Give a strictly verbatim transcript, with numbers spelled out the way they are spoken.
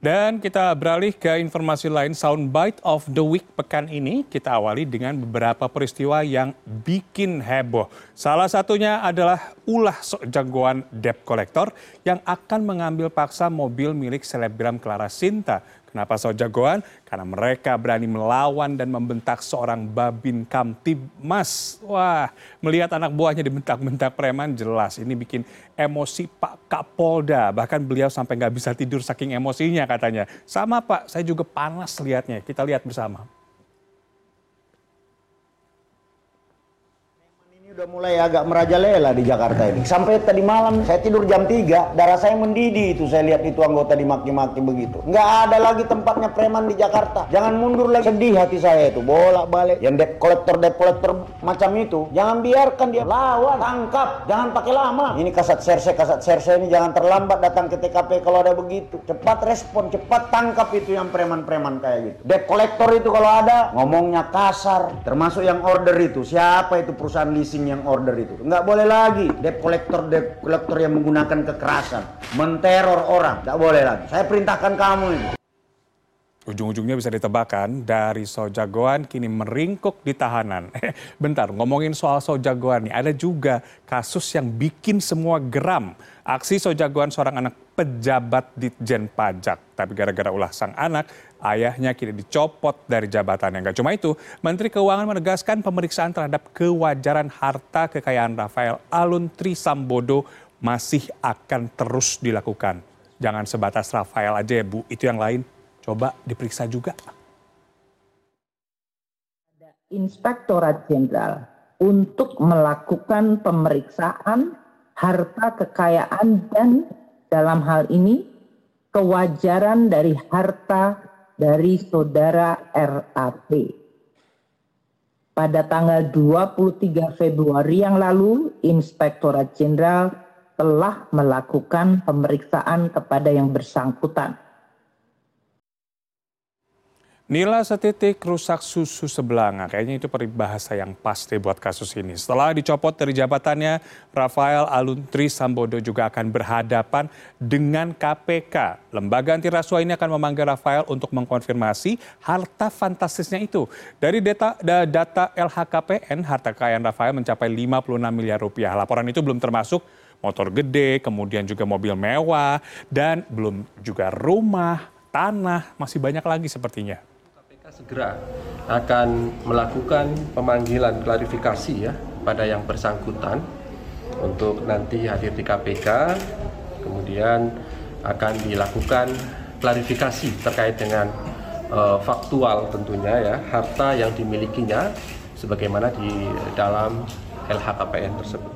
Dan kita beralih ke informasi lain, soundbite of the week pekan ini kita awali dengan beberapa peristiwa yang bikin heboh. Salah satunya adalah ulah sok jagoan debt collector yang akan mengambil paksa mobil milik selebgram Clara Sinta. Kenapa sok jagoan? Karena mereka berani melawan dan membentak seorang babin kamtibmas. Wah, melihat anak buahnya dibentak-bentak preman, jelas ini bikin emosi Pak Kapolda. Bahkan beliau sampai nggak bisa tidur saking emosinya, katanya. Sama Pak, saya juga panas lihatnya. Kita lihat bersama. Ini udah mulai agak merajalela di Jakarta ini. Sampai tadi malam saya tidur jam tiga, darah saya mendidih itu saya lihat itu anggota dimaki-maki begitu. Nggak ada lagi tempatnya preman di Jakarta. Jangan mundur lagi. Sedih hati saya itu, bolak-balik. Yang debt collector debt collector macam itu, jangan biarkan dia lawan, tangkap. Jangan pakai lama. Ini kasat serse kasat serse ini jangan terlambat datang ke T K P kalau ada begitu. Cepat respon, cepat tangkap itu yang preman-preman kayak gitu. Debt collector itu kalau ada ngomongnya kasar, termasuk yang order itu. Siapa itu perusahaan leasing yang order itu? Nggak boleh lagi debt collector debt collector yang menggunakan kekerasan, menteror orang, nggak boleh lagi. Saya perintahkan kamu ini. Ujung-ujungnya bisa ditebakan, dari sok jagoan kini meringkuk di tahanan. Bentar, ngomongin soal sok jagoan nih, ada juga kasus yang bikin semua geram. Aksi sok jagoan seorang anak pejabat ditjen pajak. Tapi gara-gara ulah sang anak, ayahnya kini dicopot dari jabatannya. Gak cuma itu, Menteri Keuangan menegaskan pemeriksaan terhadap kewajaran harta kekayaan Rafael Alun Trisambodo masih akan terus dilakukan. Jangan sebatas Rafael aja ya Bu, itu yang lain coba diperiksa juga. Inspektorat Jenderal untuk melakukan pemeriksaan harta kekayaan dan dalam hal ini kewajaran dari harta dari saudara R A P. Pada tanggal dua puluh tiga Februari yang lalu, Inspektorat Jenderal telah melakukan pemeriksaan kepada yang bersangkutan. Nila setitik rusak susu sebelanga, kayaknya itu peribahasa yang pasti buat kasus ini. Setelah dicopot dari jabatannya, Rafael Alun Trisambodo juga akan berhadapan dengan K P K. Lembaga anti rasuah ini akan memanggil Rafael untuk mengkonfirmasi harta fantastisnya itu. Dari data, data L H K P N, harta kekayaan Rafael mencapai lima puluh enam miliar rupiah. Laporan itu belum termasuk motor gede, kemudian juga mobil mewah, dan belum juga rumah, tanah, masih banyak lagi sepertinya. Segera akan melakukan pemanggilan klarifikasi ya pada yang bersangkutan untuk nanti hadir di K P K, kemudian akan dilakukan klarifikasi terkait dengan uh, faktual tentunya ya harta yang dimilikinya sebagaimana di dalam L H K P N tersebut.